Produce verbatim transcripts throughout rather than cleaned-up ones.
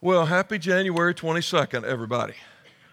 Well, happy January twenty-second, everybody.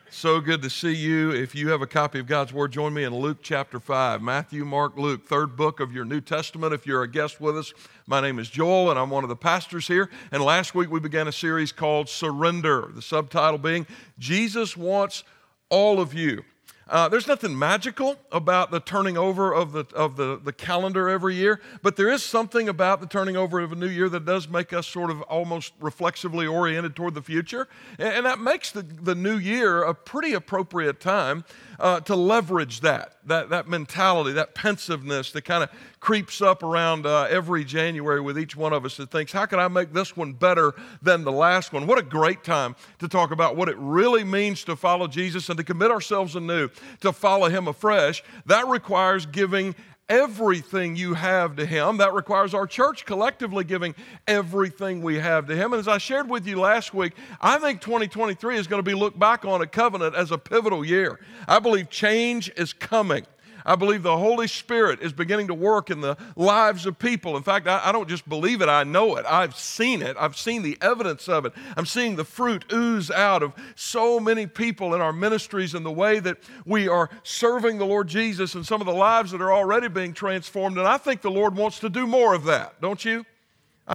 So good to see you. If you have a copy of God's Word, join me in Luke chapter five, Matthew, Mark, Luke, third book of your New Testament. If you're a guest with us, my name is Joel, and I'm one of the pastors here. And last week we began a series called Surrender, the subtitle being, Jesus Wants All of You. Uh, there's nothing magical about the turning over of the of the, the calendar every year, but there is something about the turning over of a new year that does make us sort of almost reflexively oriented toward the future, and, and that makes the, the new year a pretty appropriate time uh, to leverage that, that, that mentality, that pensiveness that kind of creeps up around uh, every January with each one of us that thinks, how can I make this one better than the last one? What a great time to talk about what it really means to follow Jesus and to commit ourselves anew to follow him afresh. That requires giving everything you have to him. That requires our church collectively giving everything we have to him. And as I shared with you last week, I think twenty twenty-three is going to be looked back on at Covenant as a pivotal year. I believe change is coming. I believe the Holy Spirit is beginning to work in the lives of people. In fact, I, I don't just believe it, I know it. I've seen it. I've seen the evidence of it. I'm seeing the fruit ooze out of so many people in our ministries and the way that we are serving the Lord Jesus and some of the lives that are already being transformed. And I think the Lord wants to do more of that, don't you?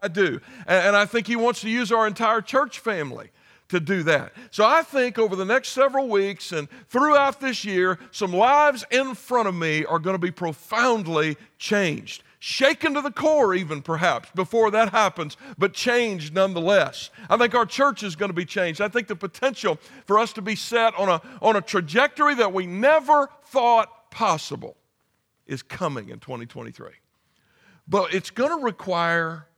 I do. And, and I think he wants to use our entire church family to do that. So I think over the next several weeks and throughout this year, some lives in front of me are going to be profoundly changed, shaken to the core even perhaps before that happens, but changed nonetheless. I think our church is going to be changed. I think the potential for us to be set on a, on a trajectory that we never thought possible is coming in twenty twenty-three. But it's going to require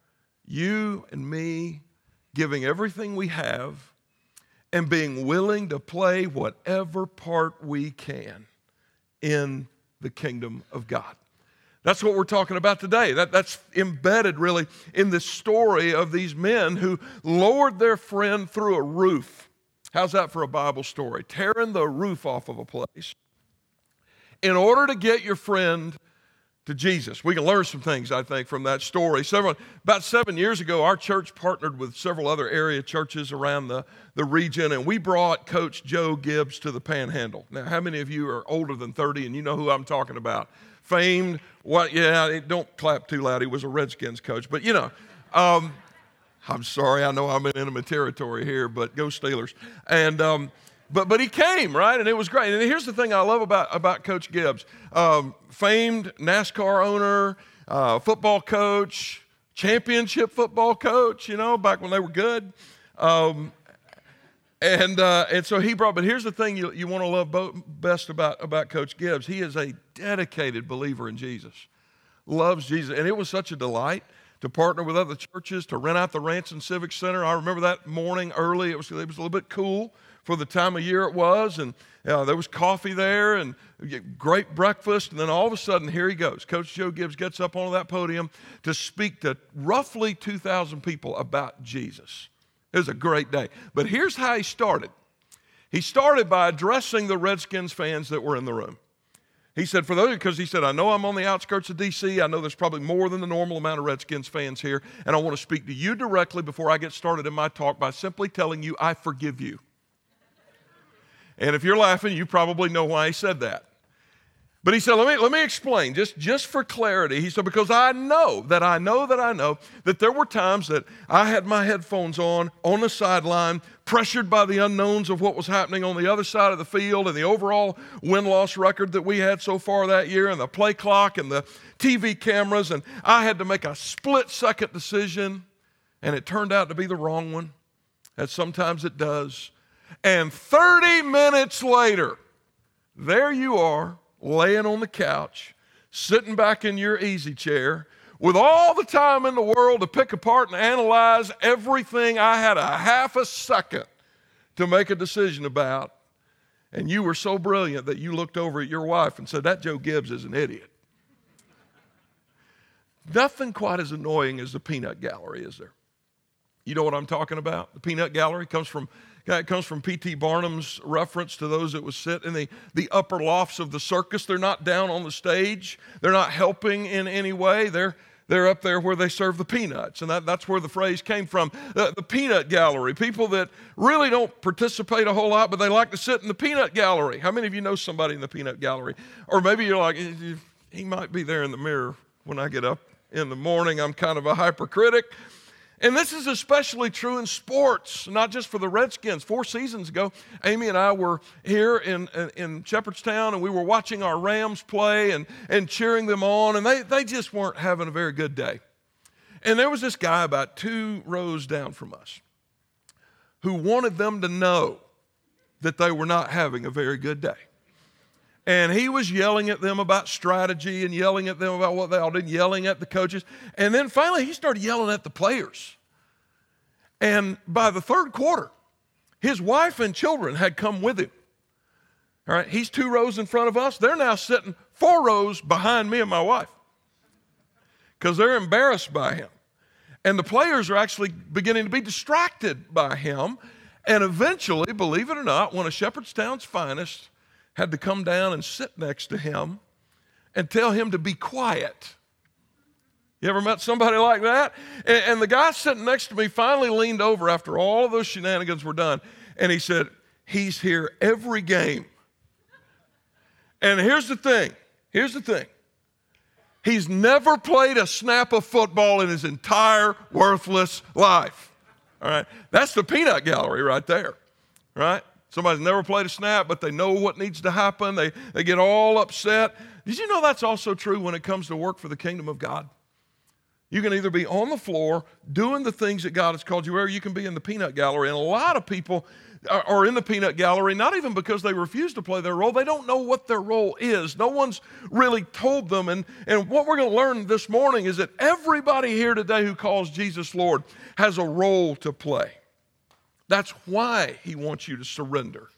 you and me giving everything we have and being willing to play whatever part we can in the kingdom of God. That's what we're talking about today. That, that's embedded really in the story of these men who lowered their friend through a roof. How's that for a Bible story? Tearing the roof off of a place in order to get your friend to Jesus. We can learn some things, I think, from that story. Several, about seven years ago, our church partnered with several other area churches around the, the region, and we brought Coach Joe Gibbs to the Panhandle. Now, how many of you are older than thirty and you know who I'm talking about? Famed, what? Yeah, don't clap too loud. He was a Redskins coach, but you know, um, I'm sorry. I know I'm in enemy territory here, but go Steelers. And um, But but he came, right? And it was great. And here's the thing I love about, about Coach Gibbs. Um, famed NASCAR owner, uh, football coach, championship football coach, you know, back when they were good. Um, and uh, and so he brought, but here's the thing you, you want to love bo- best about, about Coach Gibbs. He is a dedicated believer in Jesus, loves Jesus. And it was such a delight to partner with other churches, to rent out the Ranson Civic Center. I remember that morning early. It was, it was a little bit cool for the time of year it was, and uh, there was coffee there and great breakfast, and then all of a sudden, here he goes. Coach Joe Gibbs gets up onto that podium to speak to roughly two thousand people about Jesus. It was a great day. But here's how he started. He started by addressing the Redskins fans that were in the room. He said, for those, because he said, I know I'm on the outskirts of D C. I know there's probably more than the normal amount of Redskins fans here, and I want to speak to you directly before I get started in my talk by simply telling you I forgive you. And if you're laughing, you probably know why he said that. But he said, let me, let me explain, just, just for clarity. He said, because I know that I know that I know that there were times that I had my headphones on, on the sideline, pressured by the unknowns of what was happening on the other side of the field and the overall win-loss record that we had so far that year and the play clock and the T V cameras. And I had to make a split-second decision, and it turned out to be the wrong one, as sometimes it does. And thirty minutes later, there you are, laying on the couch, sitting back in your easy chair, with all the time in the world to pick apart and analyze everything I had a half a second to make a decision about, and you were so brilliant that you looked over at your wife and said, that Joe Gibbs is an idiot. Nothing quite as annoying as the peanut gallery, is there? You know what I'm talking about? The peanut gallery comes from it comes from P T Barnum's reference to those that would sit in the, the upper lofts of the circus. They're not down on the stage. They're not helping in any way. They're They're up there where they serve the peanuts, and that, that's where the phrase came from. The, the peanut gallery, people that really don't participate a whole lot, but they like to sit in the peanut gallery. How many of you know somebody in the peanut gallery? Or maybe you're like, he might be there in the mirror when I get up in the morning. I'm kind of a hypercritic. And this is especially true in sports, not just for the Redskins. Four seasons ago, Amy and I were here in, in, in Shepherdstown, and we were watching our Rams play and, and cheering them on, and they, they just weren't having a very good day. And there was this guy about two rows down from us who wanted them to know that they were not having a very good day. And he was yelling at them about strategy and yelling at them about what they all did, yelling at the coaches. And then finally he started yelling at the players. And by the third quarter, his wife and children had come with him. All right, he's two rows in front of us. They're now sitting four rows behind me and my wife because they're embarrassed by him. And the players are actually beginning to be distracted by him. And eventually, believe it or not, one of Shepherdstown's finest had to come down and sit next to him and tell him to be quiet. You ever met somebody like that? And, and the guy sitting next to me finally leaned over after all of those shenanigans were done, and he said, he's here every game. And here's the thing, here's the thing. He's never played a snap of football in his entire worthless life. All right, that's the peanut gallery right there, right? Somebody's never played a snap, but they know what needs to happen. They, they get all upset. Did you know that's also true when it comes to work for the kingdom of God? You can either be on the floor doing the things that God has called you, or you can be in the peanut gallery. And a lot of people are in the peanut gallery, not even because they refuse to play their role. They don't know what their role is. No one's really told them. And, and what we're going to learn this morning is that everybody here today who calls Jesus Lord has a role to play. That's why he wants you to surrender,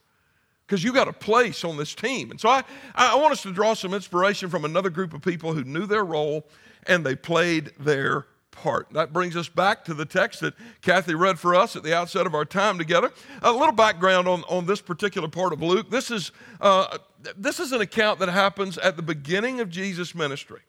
because you got a place on this team. And so I, I want us to draw some inspiration from another group of people who knew their role and they played their part. That brings us back to the text that Kathy read for us at the outset of our time together. A little background on, on this particular part of Luke. This is, uh, this is an account that happens at the beginning of Jesus' ministry.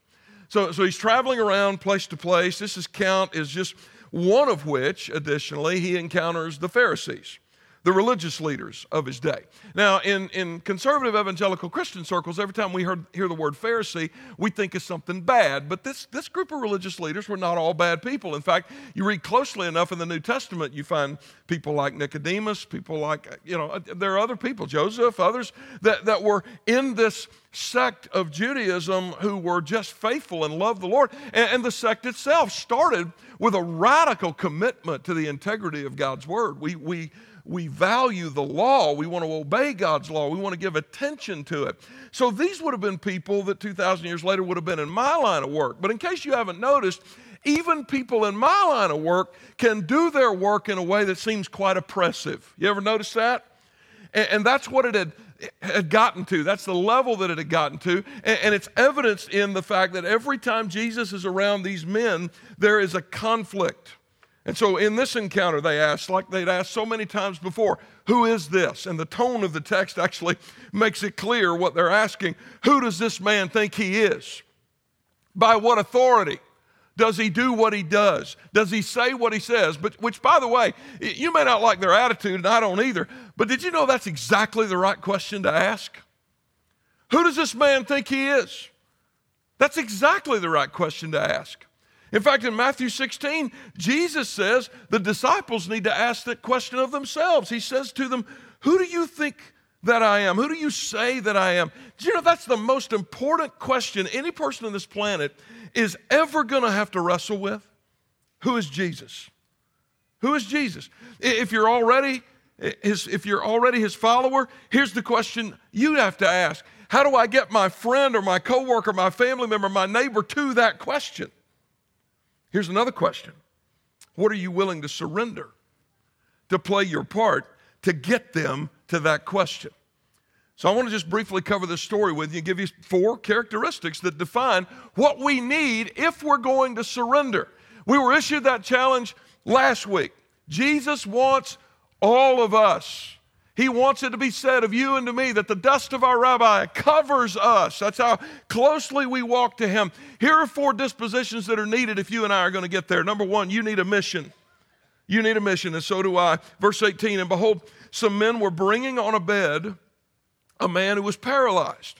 So, so he's traveling around place to place. This account is just one of which, additionally, he encounters the Pharisees, the religious leaders of his day. Now, in, in conservative evangelical Christian circles, every time we heard, hear the word Pharisee, we think it's something bad. But this, this group of religious leaders were not all bad people. In fact, you read closely enough in the New Testament, you find people like Nicodemus, people like, you know, there are other people, Joseph, others, that, that were in this sect of Judaism who were just faithful and loved the Lord. And, and the sect itself started with a radical commitment to the integrity of God's word. We we we value the law. We want to obey God's law. We want to give attention to it. So these would have been people that two thousand years later would have been in my line of work. But in case you haven't noticed, even people in my line of work can do their work in a way that seems quite oppressive. You ever notice that? And, and that's what it had had gotten to. That's the level that it had gotten to. And, and it's evidenced in the fact that every time Jesus is around these men, there is a conflict. And so in this encounter, they asked, like they'd asked so many times before, who is this? And the tone of the text actually makes it clear what they're asking. Who does this man think he is? By what authority does he do what he does? Does he say what he says? But which, by the way, you may not like their attitude, and I don't either, but did you know that's exactly the right question to ask? Who does this man think he is? That's exactly the right question to ask. In fact, in Matthew sixteen, Jesus says the disciples need to ask that question of themselves. He says to them, who do you think that I am? Who do you say that I am? Do you know that's the most important question any person on this planet is ever going to have to wrestle with? Who is Jesus? Who is Jesus? If you're already his, if you're already his follower, here's the question you have to ask. How do I get my friend or my coworker, my family member, my neighbor to that question? Here's another question. What are you willing to surrender to play your part to get them to that question. So I want to just briefly cover this story with you and give you four characteristics that define what we need if we're going to surrender. We were issued that challenge last week. Jesus wants all of us. He wants it to be said of you and to me that the dust of our rabbi covers us. That's how closely we walk to him. Here are four dispositions that are needed if you and I are going to get there. Number one, you need a mission. You need a mission, and so do I. Verse eighteen, and behold, some men were bringing on a bed a man who was paralyzed,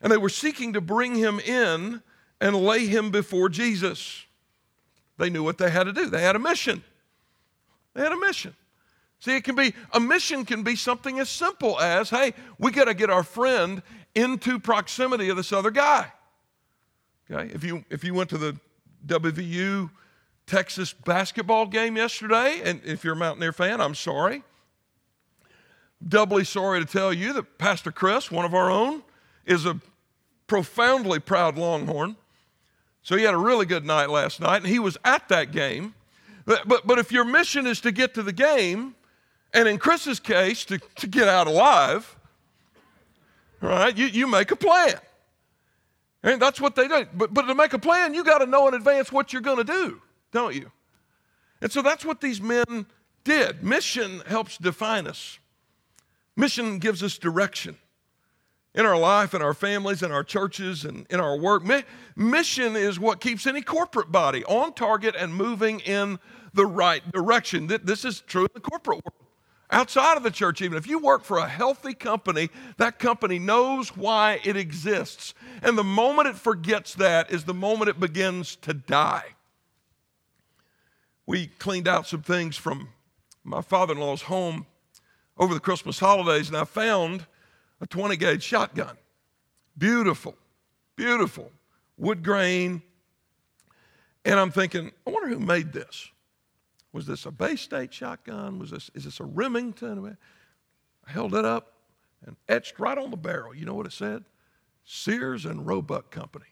and they were seeking to bring him in and lay him before Jesus. They knew what they had to do. They had a mission. They had a mission. See, it can be, a mission can be something as simple as, hey, we got to get our friend into proximity of this other guy. Okay, if you if you went to the W V U Texas basketball game yesterday, and if you're a Mountaineer fan, I'm sorry. Doubly sorry to tell you that Pastor Chris, one of our own, is a profoundly proud Longhorn. So he had a really good night last night, and he was at that game. But but, but if your mission is to get to the game, and in Chris's case, to, to get out alive, right, you, you make a plan. And that's what they do. But, but to make a plan, you got to know in advance what you're going to do, don't you? And so that's what these men did. Mission helps define us. Mission gives us direction in our life, in our families, in our churches, and in our work. Mission is what keeps any corporate body on target and moving in the right direction. This is true in the corporate world. Outside of the church, even if you work for a healthy company, that company knows why it exists. And the moment it forgets that is the moment it begins to die. We cleaned out some things from my father-in-law's home over the Christmas holidays, and I found a twenty gauge shotgun. Beautiful, beautiful, wood grain. And I'm thinking, I wonder who made this. Was this a Bay State shotgun? Was this, is this a Remington? I held it up and etched right on the barrel. You know what it said? Sears and Roebuck Company.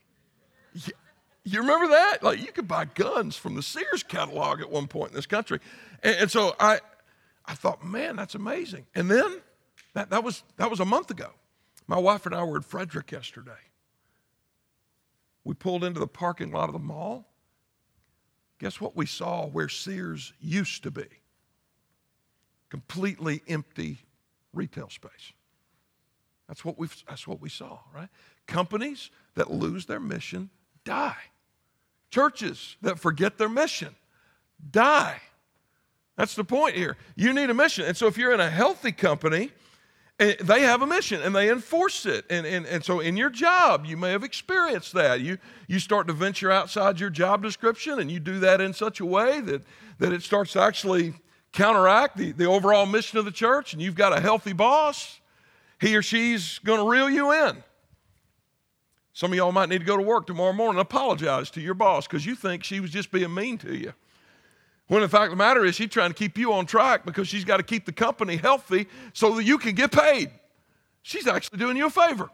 Yeah. You remember that? Like, you could buy guns from the Sears catalog at one point in this country. And, and so I I thought, man, that's amazing. And then, that, that was that was a month ago. My wife and I were at Frederick yesterday. We pulled into the parking lot of the mall. Guess what we saw where Sears used to be? Completely empty retail space. That's what we that's what we saw, right? Companies that lose their mission die. Churches that forget their mission die. That's the point here. You need a mission. And so if you're in a healthy company, they have a mission and they enforce it. And, and, and so in your job, you may have experienced that. You, you start to venture outside your job description, and you do that in such a way that, that it starts to actually counteract the, the overall mission of the church, and you've got a healthy boss. He or she's going to reel you in. Some of y'all might need to go to work tomorrow morning and apologize to your boss because you think she was just being mean to you. When the fact of the matter is, she's trying to keep you on track because she's got to keep the company healthy so that you can get paid. She's actually doing you a favor.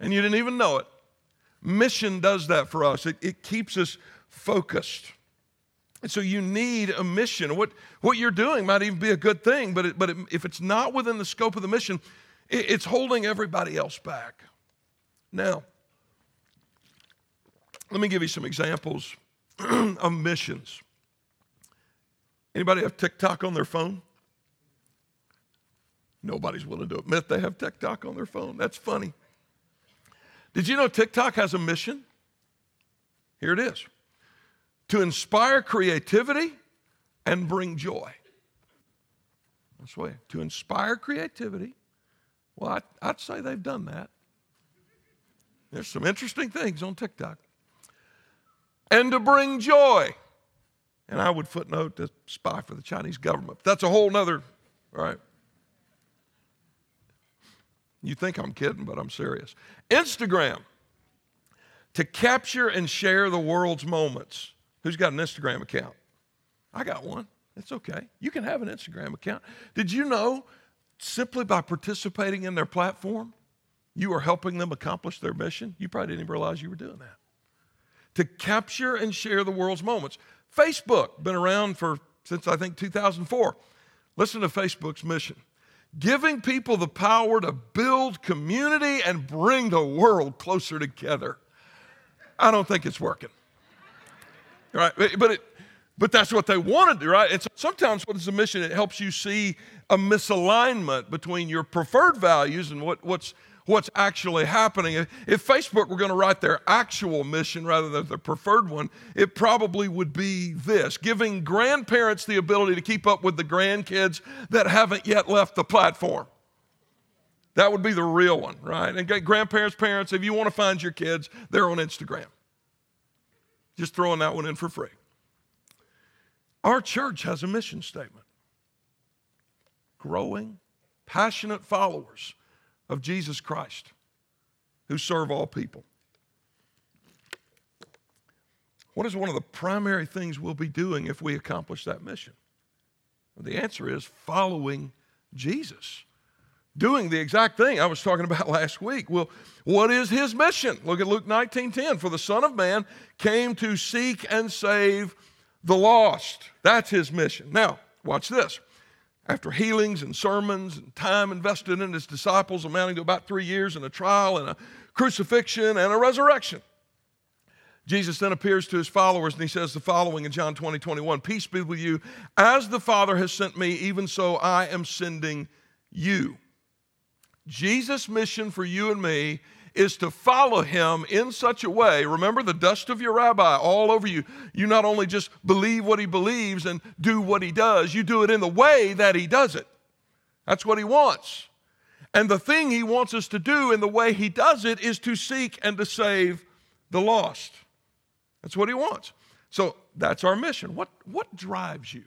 And you didn't even know it. Mission does that for us. It, it keeps us focused. And so you need a mission. What, what you're doing might even be a good thing, but, it, but it, if it's not within the scope of the mission, it, it's holding everybody else back. Now, let me give you some examples of missions. Anybody have TikTok on their phone? Nobody's willing to admit they have TikTok on their phone. That's funny. Did you know TikTok has a mission? Here it is. To inspire creativity and bring joy. That's why. To inspire creativity. Well, I, I'd say they've done that. There's some interesting things on TikTok. And to bring joy. And I would footnote to spy for the Chinese government. That's a whole nother, all right. You think I'm kidding, but I'm serious. Instagram. To capture and share the world's moments. Who's got an Instagram account? I got one. It's okay. You can have an Instagram account. Did you know simply by participating in their platform, you are helping them accomplish their mission? You probably didn't even realize you were doing that. To capture and share the world's moments. Facebook, been around for since I think two thousand four. Listen to Facebook's mission. Giving people the power to build community and bring the world closer together. I don't think it's working. Right? But, it, but that's what they want to do, right? And so sometimes what is the mission? It helps you see a misalignment between your preferred values and what, what's, what's actually happening. If, if Facebook were going to write their actual mission rather than their preferred one, it probably would be this: giving grandparents the ability to keep up with the grandkids that haven't yet left the platform. That would be the real one, right? And grandparents, parents, if you want to find your kids, they're on Instagram. Just throwing that one in for free. Our church has a mission statement: growing, passionate followers of Jesus Christ who serve all people. What is one of the primary things we'll be doing if we accomplish that mission? Well, the answer is following Jesus, doing the exact thing I was talking about last week. Well, what is his mission? Look at Luke nineteen ten. For the Son of Man came to seek and save the lost. That's his mission. Now, watch this. After healings and sermons and time invested in his disciples amounting to about three years and a trial and a crucifixion and a resurrection, Jesus then appears to his followers and he says the following in John twenty, twenty-one, peace be with you. As the Father has sent me, even so I am sending you. Jesus' mission for you and me is to follow him in such a way. Remember the dust of your rabbi all over you. You not only just believe what he believes and do what he does, you do it in the way that he does it. That's what he wants. And the thing he wants us to do in the way he does it is to seek and to save the lost. That's what he wants. So that's our mission. What, what drives you?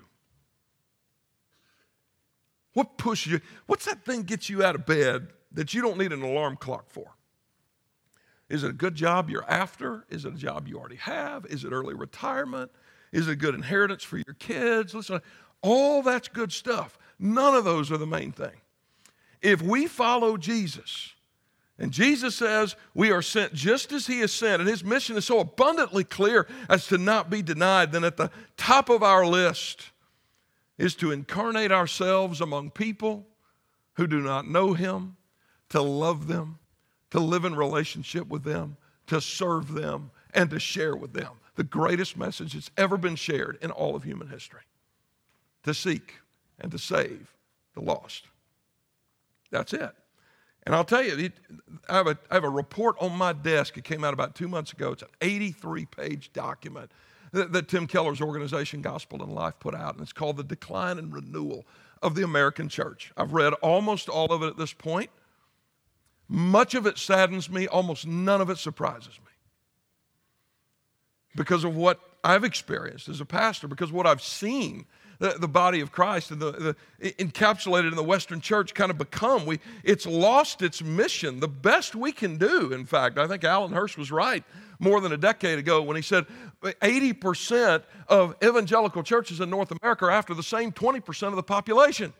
What pushes you? What's that thing gets you out of bed that you don't need an alarm clock for? Is it a good job you're after? Is it a job you already have? Is it early retirement? Is it a good inheritance for your kids? Listen, all that's good stuff. None of those are the main thing. If we follow Jesus, and Jesus says we are sent just as he is sent, and his mission is so abundantly clear as to not be denied, then at the top of our list is to incarnate ourselves among people who do not know him, to love them, to live in relationship with them, to serve them, and to share with them the greatest message that's ever been shared in all of human history: to seek and to save the lost. That's it. And I'll tell you, I have a, I have a report on my desk. It came out about two months ago. It's an eighty-three page document that, that Tim Keller's organization, Gospel and Life, put out, and it's called The Decline and Renewal of the American Church. I've read almost all of it at this point. Much of it saddens me, almost none of it surprises me, because of what I've experienced as a pastor, because of what I've seen the, the body of Christ and the, the encapsulated in the Western church kind of become. We, it's lost its mission. The best we can do, in fact, I think Alan Hirsch was right more than a decade ago when he said eighty percent of evangelical churches in North America are after the same twenty percent of the population,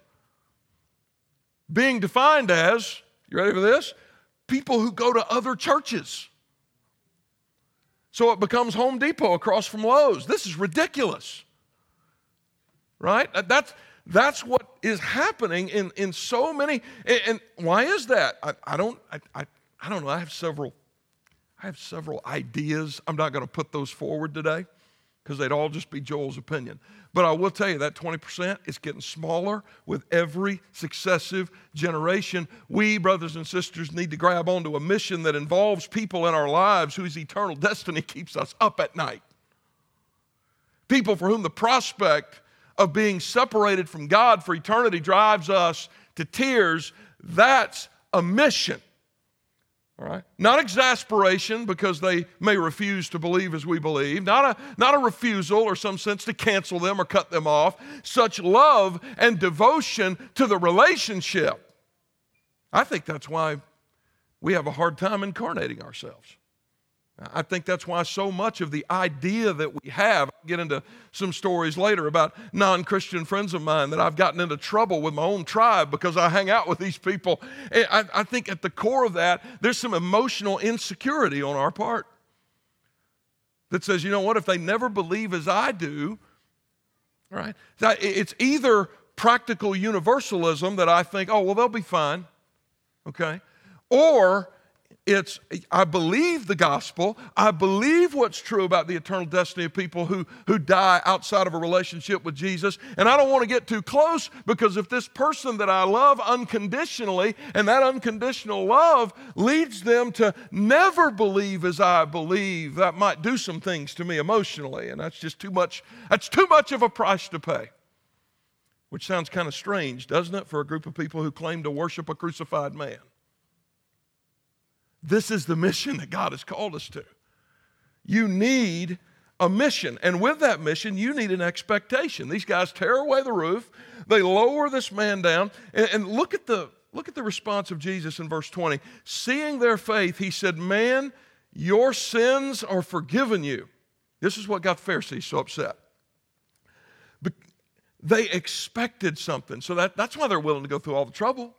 being defined as, you ready for this? People who go to other churches. So it becomes Home Depot across from Lowe's. This is ridiculous, right? That's, that's what is happening in, in so many. And, and why is that? I, I don't I, I, I don't know. I have several I have several ideas. I'm not going to put those forward today because they'd all just be Joel's opinion. But I will tell you that twenty percent is getting smaller with every successive generation. We, brothers and sisters, need to grab onto a mission that involves people in our lives whose eternal destiny keeps us up at night. People for whom the prospect of being separated from God for eternity drives us to tears. That's a mission. All right? Not exasperation because they may refuse to believe as we believe. Not a, not a refusal or some sense to cancel them or cut them off. Such love and devotion to the relationship. I think that's why we have a hard time incarnating ourselves. I think that's why so much of the idea that we have, I'll get into some stories later about non-Christian friends of mine that I've gotten into trouble with my own tribe because I hang out with these people. I, I think at the core of that, there's some emotional insecurity on our part that says, you know what, if they never believe as I do, right? It's either practical universalism that I think, oh, well, they'll be fine, okay? Or it's, I believe the gospel. I believe what's true about the eternal destiny of people who, who die outside of a relationship with Jesus, and I don't want to get too close because if this person that I love unconditionally and that unconditional love leads them to never believe as I believe, that might do some things to me emotionally, and that's just too much. That's too much of a price to pay, which sounds kind of strange, doesn't it, for a group of people who claim to worship a crucified man. This is the mission that God has called us to. You need a mission, and with that mission, you need an expectation. These guys tear away the roof. They lower this man down, and, and look at the look at the response of Jesus in verse twenty. Seeing their faith, he said, "Man, your sins are forgiven you." This is what got the Pharisees so upset. But they expected something, so that, that's why they're willing to go through all the trouble.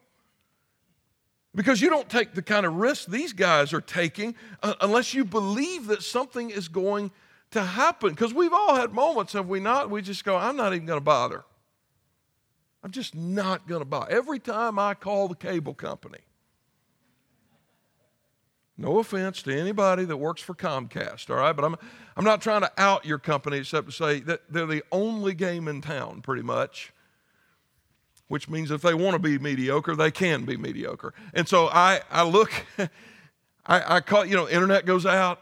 Because you don't take the kind of risk these guys are taking uh, unless you believe that something is going to happen. Because we've all had moments, have we not? We just go, I'm not even going to bother. I'm just not going to bother. Every time I call the cable company, no offense to anybody that works for Comcast, all right? But I'm, I'm not trying to out your company except to say that they're the only game in town pretty much. Which means if they want to be mediocre, they can be mediocre. And so I, I look, I, I call, you know, internet goes out,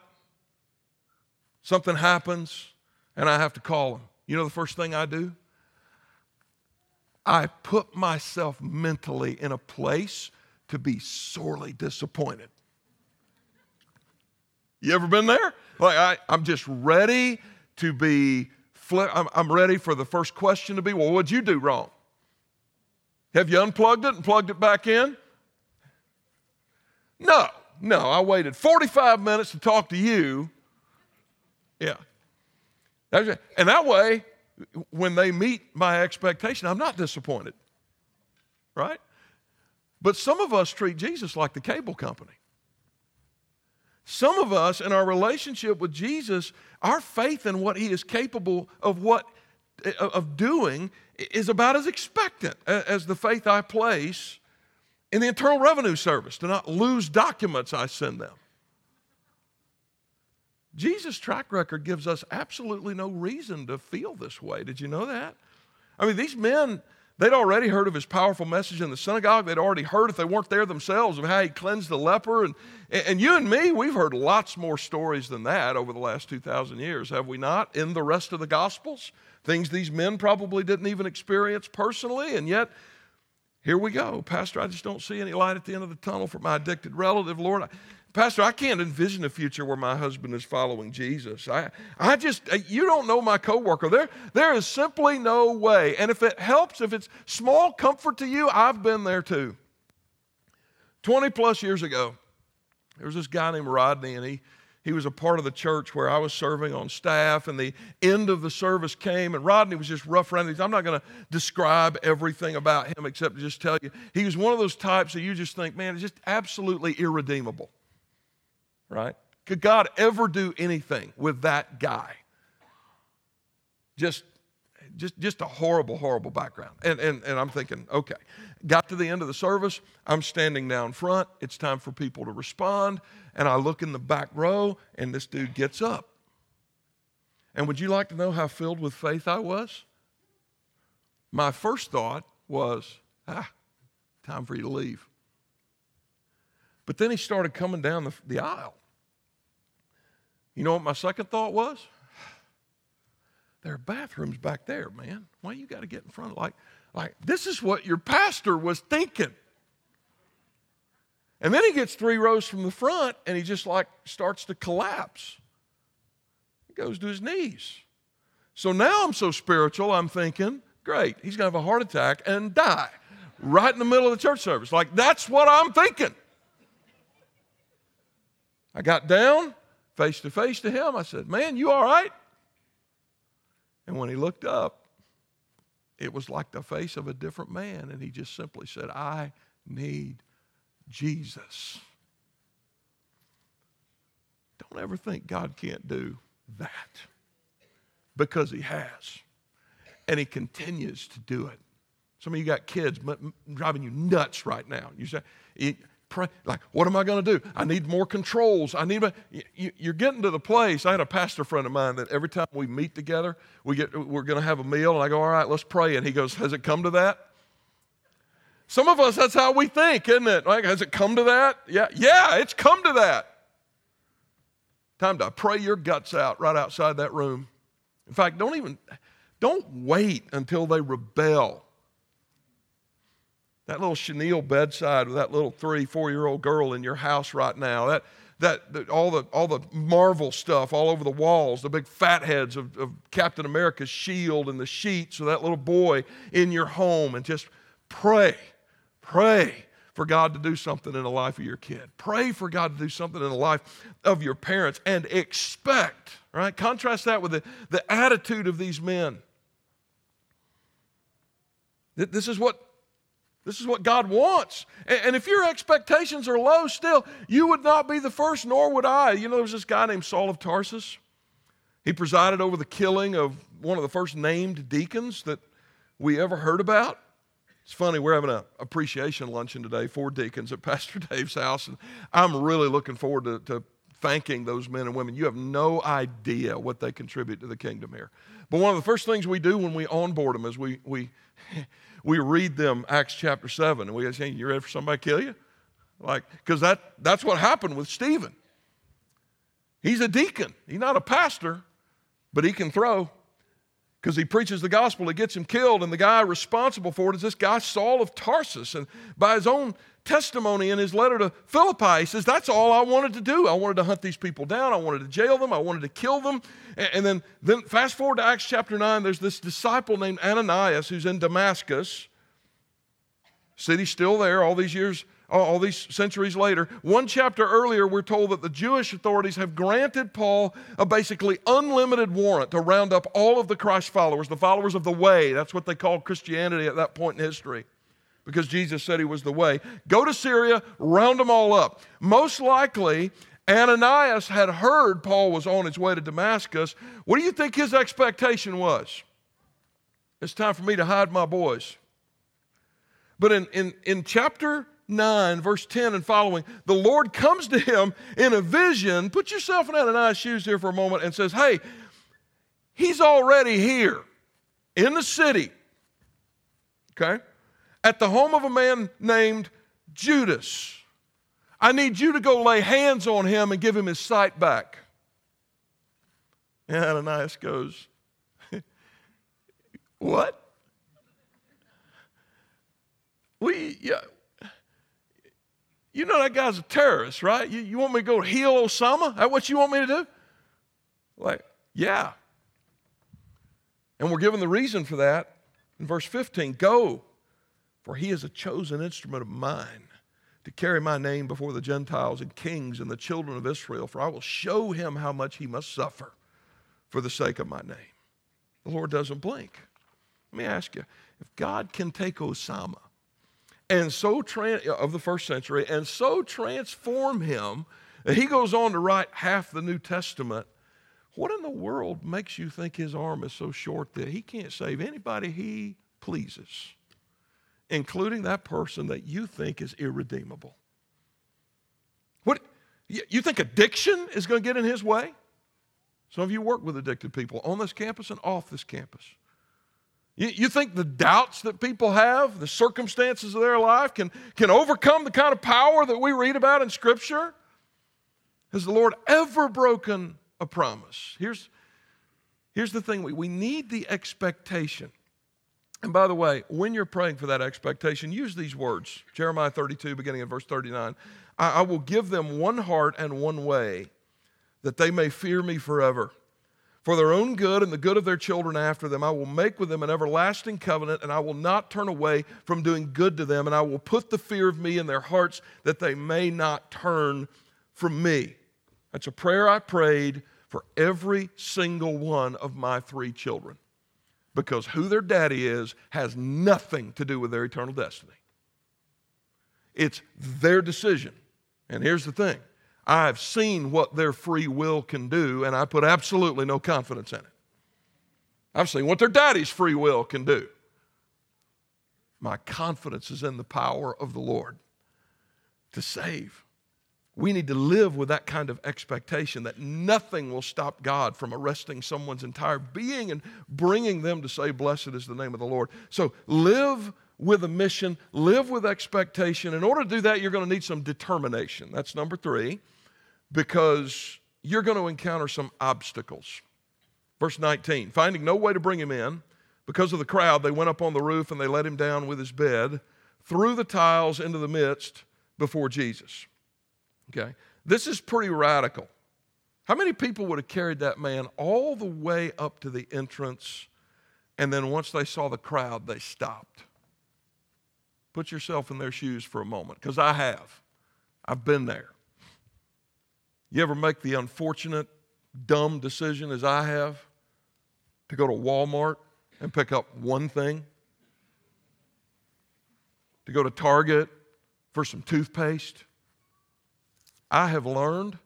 something happens, and I have to call them. You know the first thing I do? I put myself mentally in a place to be sorely disappointed. You ever been there? Like I, I'm just ready to be, flip, I'm, I'm ready for the first question to be, well, what'd you do wrong? Have you unplugged it and plugged it back in? No, no, I waited forty-five minutes to talk to you. Yeah. And that way, when they meet my expectation, I'm not disappointed, right? But some of us treat Jesus like the cable company. Some of us, in our relationship with Jesus, our faith in what he is capable of what of doing is about as expectant as the faith I place in the Internal Revenue Service to not lose documents I send them. Jesus' track record gives us absolutely no reason to feel this way. Did you know that? I mean, these men, they'd already heard of his powerful message in the synagogue. They'd already heard, if they weren't there themselves, of how he cleansed the leper. And, and you and me, we've heard lots more stories than that over the last two thousand years, have we not, in the rest of the Gospels? Things these men probably didn't even experience personally, and yet here we go. Pastor, I just don't see any light at the end of the tunnel for my addicted relative. Lord, I, Pastor, I can't envision a future where my husband is following Jesus. I, I just, you don't know my coworker. There, there is simply no way. And if it helps, if it's small comfort to you, I've been there too. twenty plus years ago, there was this guy named Rodney, and he, He was a part of the church where I was serving on staff, and the end of the service came, and Rodney was just rough around the edges. I'm not going to describe everything about him except to just tell you, he was one of those types that you just think, man, it's just absolutely irredeemable, right? Could God ever do anything with that guy? Just, just, just a horrible, horrible background. And, and, and I'm thinking, okay, got to the end of the service. I'm standing down front. It's time for people to respond. And I look in the back row, and this dude gets up. And would you like to know how filled with faith I was? My first thought was, ah, time for you to leave. But then he started coming down the, the aisle. You know what my second thought was? There are bathrooms back there, man. Why you got to get in front of, like, like this is what your pastor was thinking. And then he gets three rows from the front, and he just, like, starts to collapse. He goes to his knees. So now I'm so spiritual, I'm thinking, great, he's going to have a heart attack and die right in the middle of the church service. Like, that's what I'm thinking. I got down, face to face to him. I said, man, you all right? And when he looked up, it was like the face of a different man, and he just simply said, I need Jesus. Don't ever think God can't do that, because he has, and he continues to do it Some of you got kids driving you nuts right now. You say, it, pray, like, what am I going to do? I need more controls. I need. A, you, you're getting to the place. I had a pastor friend of mine that every time we meet together, we get we're going to have a meal, and I go, all right, let's pray. And he goes, has it come to that? Some of us, that's how we think, isn't it? Like, has it come to that? Yeah, yeah, it's come to that. Time to pray your guts out right outside that room. In fact, don't even, don't wait until they rebel. That little chenille bedside with that little three, four-year-old girl in your house right now, that that, that all the all the Marvel stuff all over the walls, the big fatheads of, of Captain America's shield and the sheets of that little boy in your home, and just pray, pray for God to do something in the life of your kid. Pray for God to do something in the life of your parents, and expect, right? Contrast that with the, the attitude of these men. This is what This is what God wants. And if your expectations are low still, you would not be the first, nor would I. You know, there was this guy named Saul of Tarsus. He presided over the killing of one of the first named deacons that we ever heard about. It's funny, we're having an appreciation luncheon today for deacons at Pastor Dave's house, and I'm really looking forward to, to thanking those men and women. You have no idea what they contribute to the kingdom here. But one of the first things we do when we onboard them is we... we We read them Acts chapter seven, and we say, you ready for somebody to kill you? Like, because that, that's what happened with Stephen. He's a deacon. He's not a pastor, but he can throw because he preaches the gospel. It gets him killed, and the guy responsible for it is this guy, Saul of Tarsus. And by his own testimony in his letter to Philippi, he says, that's all I wanted to do. I wanted to hunt these people down. I wanted to jail them. I wanted to kill them. And then, then fast forward to Acts chapter nine, there's this disciple named Ananias who's in Damascus. City's still there all these years, all these centuries later. One chapter earlier, we're told that the Jewish authorities have granted Paul a basically unlimited warrant to round up all of the Christ followers, the followers of the way. That's what they called Christianity at that point in history, because Jesus said he was the way. Go to Syria, round them all up. Most likely, Ananias had heard Paul was on his way to Damascus. What do you think his expectation was? It's time for me to hide my boys. But in, in, in chapter nine, verse ten and following, the Lord comes to him in a vision. Put yourself in Ananias' shoes here for a moment, and says, hey, he's already here in the city, okay? At the home of a man named Judas. I need you to go lay hands on him and give him his sight back. And Ananias goes, what? We, yeah, you know that guy's a terrorist, right? You, you want me to go heal Osama? Is that what you want me to do? Like, yeah. And we're given the reason for that in verse fifteen. Go. For he is a chosen instrument of mine to carry my name before the Gentiles and kings and the children of Israel, for I will show him how much he must suffer for the sake of my name. The Lord doesn't blink. Let me ask you, if God can take Osama and so trans- of the first century and so transform him that he goes on to write half the New Testament, what in the world makes you think his arm is so short that he can't save anybody he pleases, including that person that you think is irredeemable? What, you think addiction is going to get in his way? Some of you work with addicted people on this campus and off this campus. You, you think the doubts that people have, the circumstances of their life can, can overcome the kind of power that we read about in Scripture? Has the Lord ever broken a promise? Here's, here's the thing. We, we need the expectation. And by the way, when you're praying for that expectation, use these words. Jeremiah thirty-two, beginning in verse thirty-nine. I, I will give them one heart and one way, that they may fear me forever. For their own good and the good of their children after them, I will make with them an everlasting covenant, and I will not turn away from doing good to them, and I will put the fear of me in their hearts, that they may not turn from me. That's a prayer I prayed for every single one of my three children, because who their daddy is has nothing to do with their eternal destiny. It's their decision. And here's the thing. I've seen what their free will can do, and I put absolutely no confidence in it. I've seen what their daddy's free will can do. My confidence is in the power of the Lord to save. We need to live with that kind of expectation that nothing will stop God from arresting someone's entire being and bringing them to say, blessed is the name of the Lord. So live with a mission, live with expectation. In order to do that, you're going to need some determination. That's number three, because you're going to encounter some obstacles. Verse nineteen, finding no way to bring him in, because of the crowd, they went up on the roof and they let him down with his bed through the tiles into the midst before Jesus. Okay, this is pretty radical. How many people would have carried that man all the way up to the entrance, and then once they saw the crowd, they stopped? Put yourself in their shoes for a moment, because I have. I've been there. You ever make the unfortunate, dumb decision, as I have, to go to Walmart and pick up one thing? To go to Target for some toothpaste? I have learned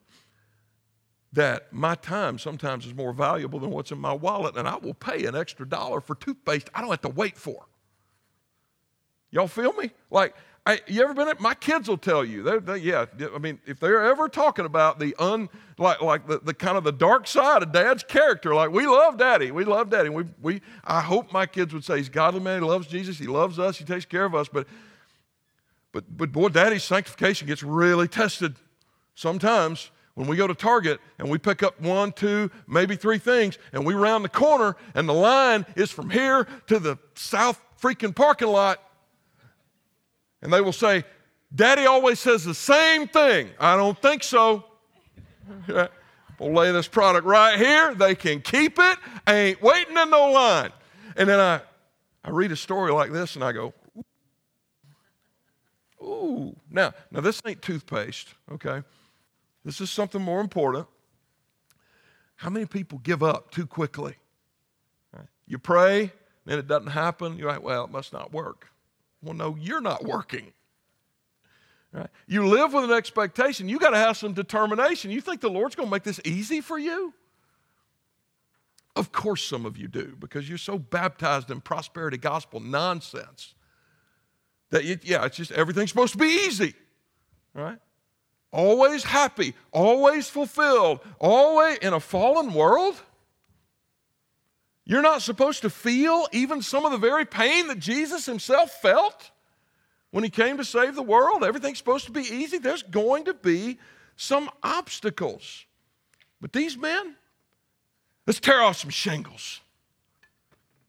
that my time sometimes is more valuable than what's in my wallet, and I will pay an extra dollar for toothpaste I don't have to wait for. Y'all feel me? Like, I, you ever been at, my kids will tell you, they, they, yeah, I mean, if they're ever talking about the un, like, like the, the kind of the dark side of dad's character, like, we love daddy, we love daddy. We, we, I hope my kids would say he's a godly man, he loves Jesus, he loves us, he takes care of us, but, but, but boy, daddy's sanctification gets really tested. Sometimes when we go to Target and we pick up one, two, maybe three things, and we round the corner and the line is from here to the south freaking parking lot, and they will say, Daddy always says the same thing. I don't think so. We'll lay this product right here. They can keep it. I ain't waiting in no line. And then I, I read a story like this and I go, ooh. Now, now this ain't toothpaste, okay? This is something more important. How many people give up too quickly? You pray, then it doesn't happen. You're like, well, it must not work. Well, no, you're not working. Right? You live with an expectation. You got to have some determination. You think the Lord's going to make this easy for you? Of course some of you do, because you're so baptized in prosperity gospel nonsense that, you, yeah, it's just everything's supposed to be easy, right? Always happy, always fulfilled, always in a fallen world. You're not supposed to feel even some of the very pain that Jesus himself felt when he came to save the world. Everything's supposed to be easy. There's going to be some obstacles. But these men, let's tear off some shingles.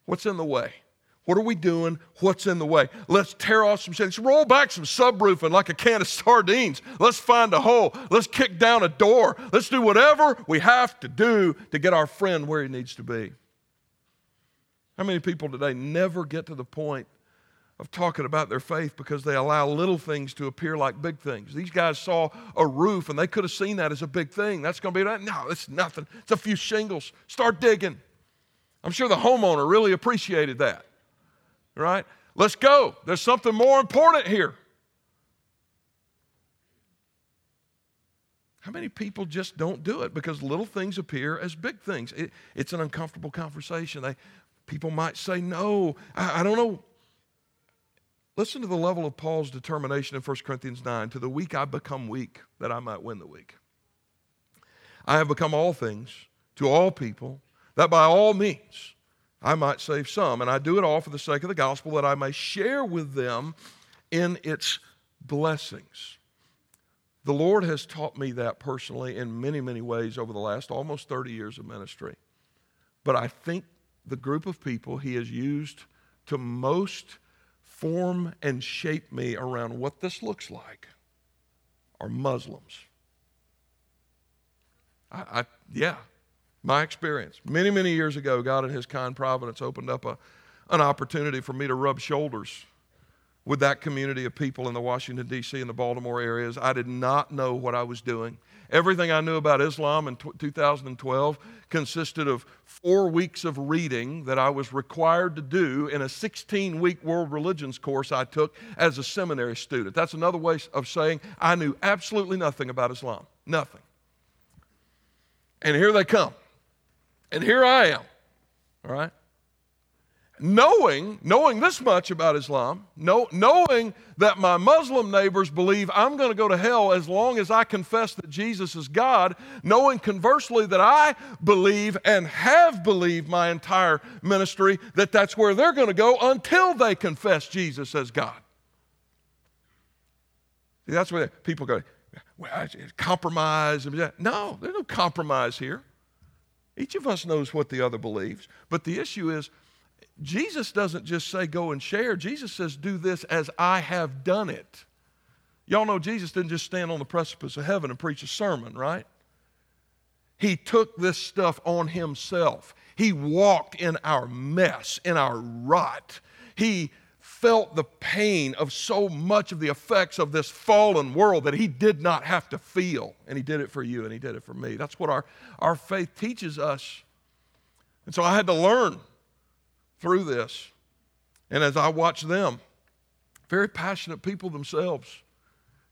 What's in the way? What are we doing? What's in the way? Let's tear off some shingles. Roll back some subroofing like a can of sardines. Let's find a hole. Let's kick down a door. Let's do whatever we have to do to get our friend where he needs to be. How many people today never get to the point of talking about their faith because they allow little things to appear like big things? These guys saw a roof and they could have seen that as a big thing. That's going to be, no, it's nothing. It's a few shingles. Start digging. I'm sure the homeowner really appreciated that, right? Let's go. There's something more important here. How many people just don't do it because little things appear as big things? It, it's an uncomfortable conversation. They People might say, no, I, I don't know. Listen to the level of Paul's determination in First Corinthians nine. To the weak I become weak, that I might win the weak. I have become all things to all people, that by all means I might save some. And I do it all for the sake of the gospel, that I may share with them in its blessings. The Lord has taught me that personally in many, many ways over the last almost thirty years of ministry. But I think the group of people he has used to most form and shape me around what this looks like are Muslims. I, I yeah, my experience. Many, many years ago, God in his kind providence opened up a, an opportunity for me to rub shoulders with that community of people in the Washington, D C and the Baltimore areas. I did not know what I was doing. Everything I knew about Islam in two thousand twelve consisted of four weeks of reading that I was required to do in a sixteen-week world religions course I took as a seminary student. That's another way of saying I knew absolutely nothing about Islam. Nothing. And here they come. And here I am. All right? Knowing, knowing this much about Islam, know, knowing that my Muslim neighbors believe I'm going to go to hell as long as I confess that Jesus is God, knowing conversely that I believe and have believed my entire ministry that that's where they're going to go until they confess Jesus as God. See, that's where people go, well, compromise. No, there's no compromise here. Each of us knows what the other believes, but the issue is, Jesus doesn't just say go and share. Jesus says do this as I have done it. Y'all know Jesus didn't just stand on the precipice of heaven and preach a sermon, right? He took this stuff on himself. He walked in our mess, in our rot. He felt the pain of so much of the effects of this fallen world that he did not have to feel. And he did it for you and he did it for me. That's what our, our faith teaches us. And so I had to learn through this, and as I watch them, very passionate people themselves,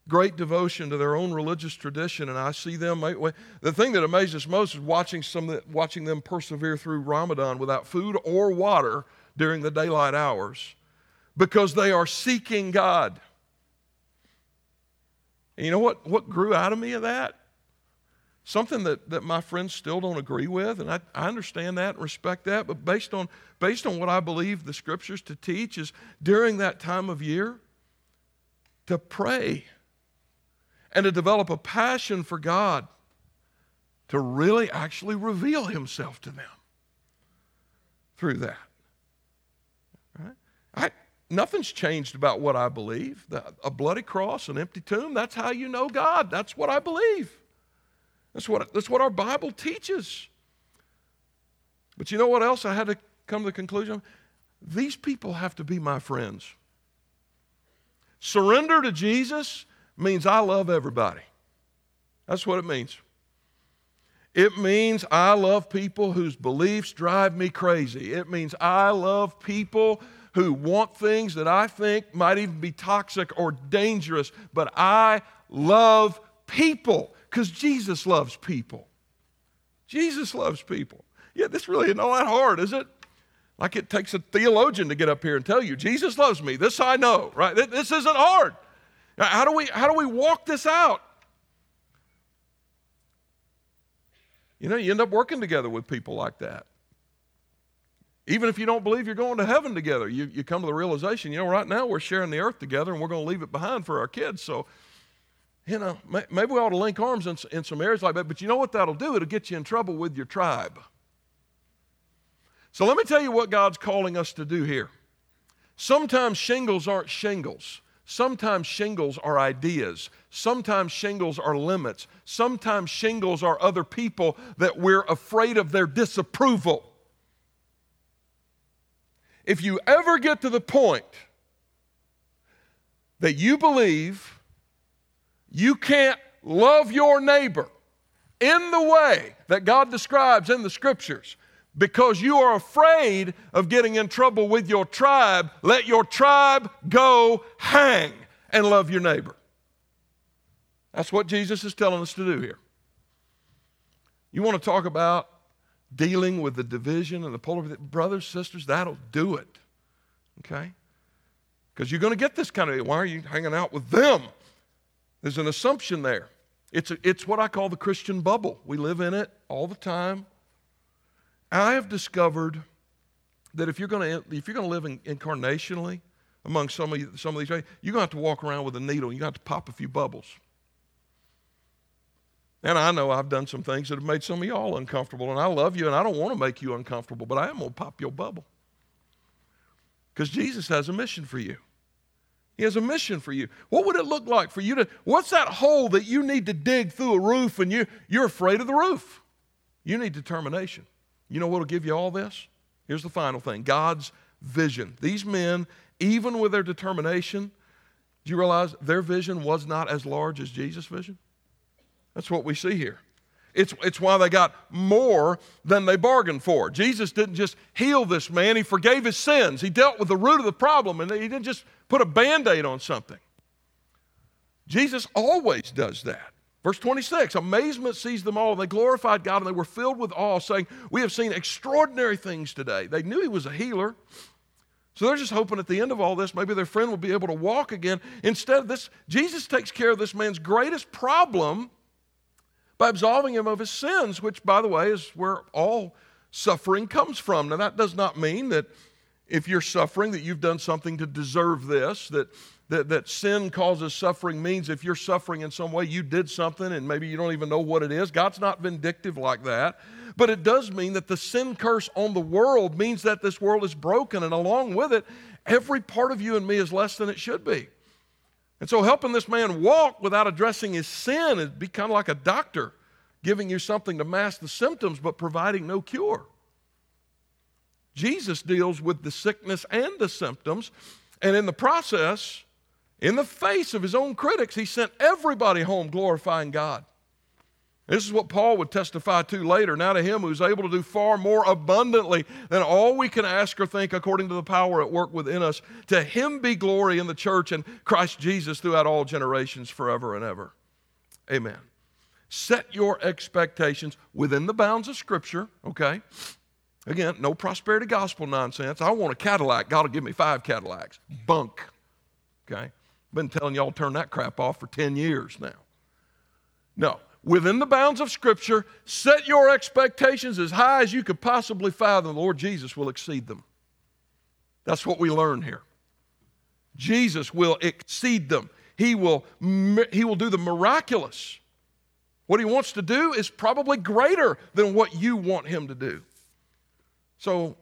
great devotion to their own religious tradition, and I see them, make, the thing that amazes most is watching some watching them persevere through Ramadan without food or water during the daylight hours, because they are seeking God. And you know what, what grew out of me of that? Something that, that my friends still don't agree with, and I, I understand that and respect that, but based on, based on what I believe the scriptures to teach is during that time of year, to pray and to develop a passion for God to really actually reveal himself to them through that. Right? I, nothing's changed about what I believe. The, a bloody cross, an empty tomb, that's how you know God. That's what I believe. That's what, that's what our Bible teaches. But you know what else I had to come to the conclusion of? These people have to be my friends. Surrender to Jesus means I love everybody. That's what it means. It means I love people whose beliefs drive me crazy. It means I love people who want things that I think might even be toxic or dangerous, but I love people. Because Jesus loves people. Jesus loves people. Yeah, this really isn't all that hard, is it? Like it takes a theologian to get up here and tell you, Jesus loves me. This I know, right? This isn't hard. How do we, how do we walk this out? You know, you end up working together with people like that. Even if you don't believe you're going to heaven together, you, you come to the realization, you know, right now we're sharing the earth together and we're going to leave it behind for our kids, so... You know, maybe we ought to link arms in, in some areas like that, but you know what that'll do? It'll get you in trouble with your tribe. So let me tell you what God's calling us to do here. Sometimes shingles aren't shingles. Sometimes shingles are ideas. Sometimes shingles are limits. Sometimes shingles are other people that we're afraid of their disapproval. If you ever get to the point that you believe you can't love your neighbor in the way that God describes in the scriptures because you are afraid of getting in trouble with your tribe, let your tribe go hang and love your neighbor. That's what Jesus is telling us to do here. You want to talk about dealing with the division and the polarization, brothers, sisters, that'll do it, okay? Because you're going to get this kind of, why are you hanging out with them? There's an assumption there. It's, a, it's what I call the Christian bubble. We live in it all the time. I have discovered that if you're going to if you're going to live in, incarnationally among some of, you, some of these, you're going to have to walk around with a needle. You're going to have to pop a few bubbles. And I know I've done some things that have made some of y'all uncomfortable, and I love you, and I don't want to make you uncomfortable, but I am going to pop your bubble. Because Jesus has a mission for you. He has a mission for you. What would it look like for you to, what's that hole that you need to dig through a roof and you, you're afraid of the roof? You need determination. You know what will give you all this? Here's the final thing, God's vision. These men, even with their determination, do you realize their vision was not as large as Jesus' vision? That's what we see here. It's, it's why they got more than they bargained for. Jesus didn't just heal this man. He forgave his sins. He dealt with the root of the problem, and he didn't just put a Band-Aid on something. Jesus always does that. Verse twenty-six, amazement seized them all, and they glorified God, and they were filled with awe, saying, we have seen extraordinary things today. They knew he was a healer. So they're just hoping at the end of all this, maybe their friend will be able to walk again. Instead, this Jesus takes care of this man's greatest problem by absolving him of his sins, which, by the way, is where all suffering comes from. Now, that does not mean that if you're suffering that you've done something to deserve this, that that, that sin causes suffering means if you're suffering in some way, you did something and maybe you don't even know what it is. God's not vindictive like that. But it does mean that the sin curse on the world means that this world is broken, and along with it, every part of you and me is less than it should be. And so helping this man walk without addressing his sin is be kind of like a doctor giving you something to mask the symptoms but providing no cure. Jesus deals with the sickness and the symptoms, and in the process, in the face of his own critics, he sent everybody home glorifying God. This is what Paul would testify to later. Now to him who's able to do far more abundantly than all we can ask or think according to the power at work within us, to him be glory in the church and Christ Jesus throughout all generations forever and ever. Amen. Set your expectations within the bounds of Scripture, okay? Again, no prosperity gospel nonsense. I want a Cadillac. God will give me five Cadillacs. Bunk. Okay? Been telling y'all to turn that crap off for ten years now. No. Within the bounds of Scripture, set your expectations as high as you could possibly fathom. The Lord Jesus will exceed them. That's what we learn here. Jesus will exceed them. He will, he will do the miraculous. What he wants to do is probably greater than what you want him to do. So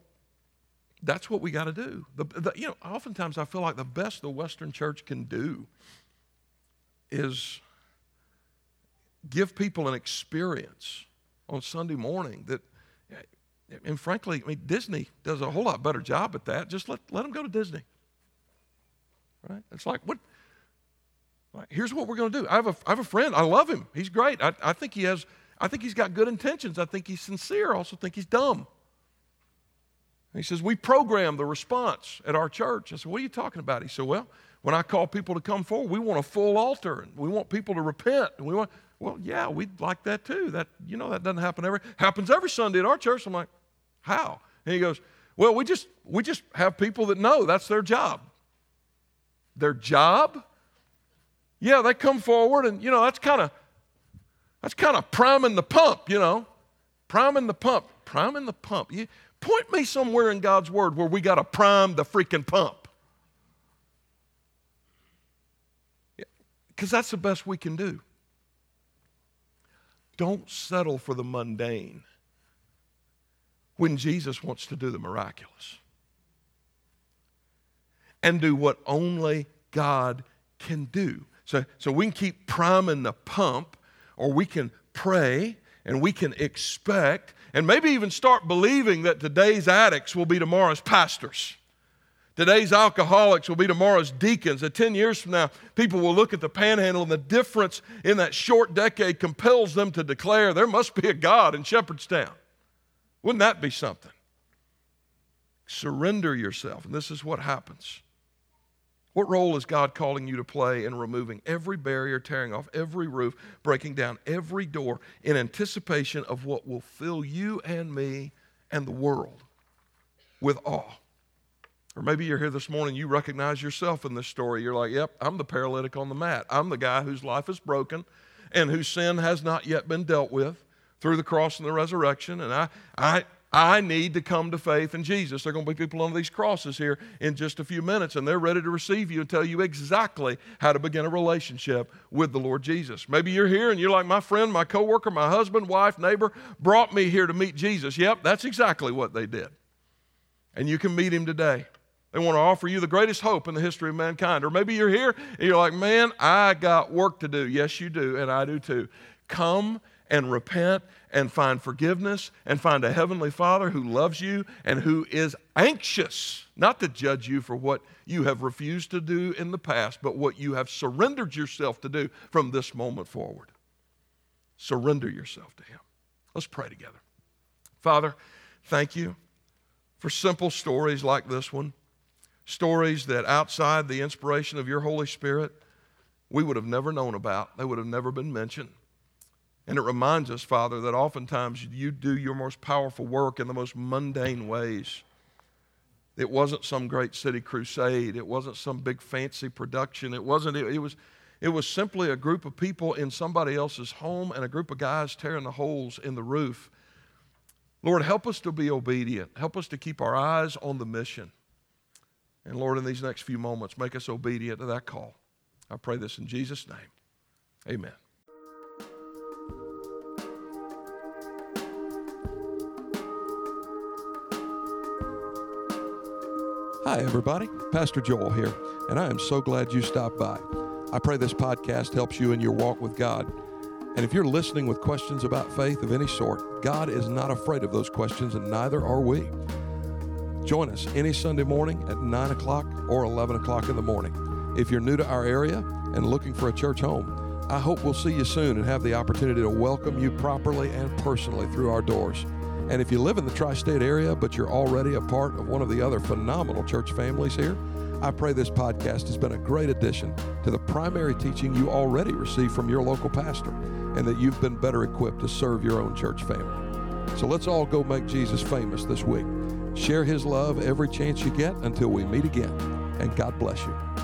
that's what we got to do. The, the, you know, oftentimes I feel like the best the Western church can do is give people an experience on Sunday morning that, and frankly, I mean, Disney does a whole lot better job at that. Just let, let them go to Disney, right? It's like, what? Like, here's what we're going to do. I have a I have a friend. I love him. He's great. I, I think he has. I think he's got good intentions. I think he's sincere. I also think he's dumb. He says, we program the response at our church. I said, what are you talking about? He said, well, when I call people to come forward, we want a full altar, and we want people to repent. And we want, well, yeah, we'd like that too. That, you know, that doesn't happen every, happens every Sunday at our church. I'm like, how? And he goes, well, we just, we just have people that know that's their job. Their job? Yeah, they come forward, and, you know, that's kind of, that's kind of priming the pump, you know, priming the pump, priming the pump. You, Point me somewhere in God's Word where we got to prime the freaking pump. Because that's the best we can do. Don't settle for the mundane when Jesus wants to do the miraculous. And do what only God can do. So, so we can keep priming the pump, or we can pray and we can expect, and maybe even start believing that today's addicts will be tomorrow's pastors. Today's alcoholics will be tomorrow's deacons. That ten years from now, people will look at the Panhandle, and the difference in that short decade compels them to declare there must be a God in Shepherdstown. Wouldn't that be something? Surrender yourself, and this is what happens. What role is God calling you to play in removing every barrier, tearing off every roof, breaking down every door in anticipation of what will fill you and me and the world with awe? Or maybe you're here this morning, you recognize yourself in this story. You're like, yep, I'm the paralytic on the mat. I'm the guy whose life is broken and whose sin has not yet been dealt with through the cross and the resurrection, and I, I, I need to come to faith in Jesus. There are going to be people on these crosses here in just a few minutes, and they're ready to receive you and tell you exactly how to begin a relationship with the Lord Jesus. Maybe you're here and you're like, my friend, my coworker, my husband, wife, neighbor brought me here to meet Jesus. Yep, that's exactly what they did. And you can meet him today. They want to offer you the greatest hope in the history of mankind. Or maybe you're here and you're like, man, I got work to do. Yes, you do, and I do too. Come and repent and find forgiveness and find a heavenly Father who loves you and who is anxious not to judge you for what you have refused to do in the past, but what you have surrendered yourself to do from this moment forward. Surrender yourself to him. Let's pray together. Father, thank you for simple stories like this one, stories that outside the inspiration of your Holy Spirit, we would have never known about. They would have never been mentioned. And it reminds us, Father, that oftentimes you do your most powerful work in the most mundane ways. It wasn't some great city crusade. It wasn't some big fancy production. It wasn't. It, it was. It was simply a group of people in somebody else's home and a group of guys tearing the holes in the roof. Lord, help us to be obedient. Help us to keep our eyes on the mission. And Lord, in these next few moments, make us obedient to that call. I pray this in Jesus' name. Amen. Hi, everybody. Pastor Joel here, and I am so glad you stopped by. I pray this podcast helps you in your walk with God. And if you're listening with questions about faith of any sort, God is not afraid of those questions, and neither are we. Join us any Sunday morning at nine o'clock or eleven o'clock in the morning. If you're new to our area and looking for a church home, I hope we'll see you soon and have the opportunity to welcome you properly and personally through our doors. And if you live in the tri-state area, but you're already a part of one of the other phenomenal church families here, I pray this podcast has been a great addition to the primary teaching you already receive from your local pastor, and that you've been better equipped to serve your own church family. So let's all go make Jesus famous this week. Share his love every chance you get until we meet again, and God bless you.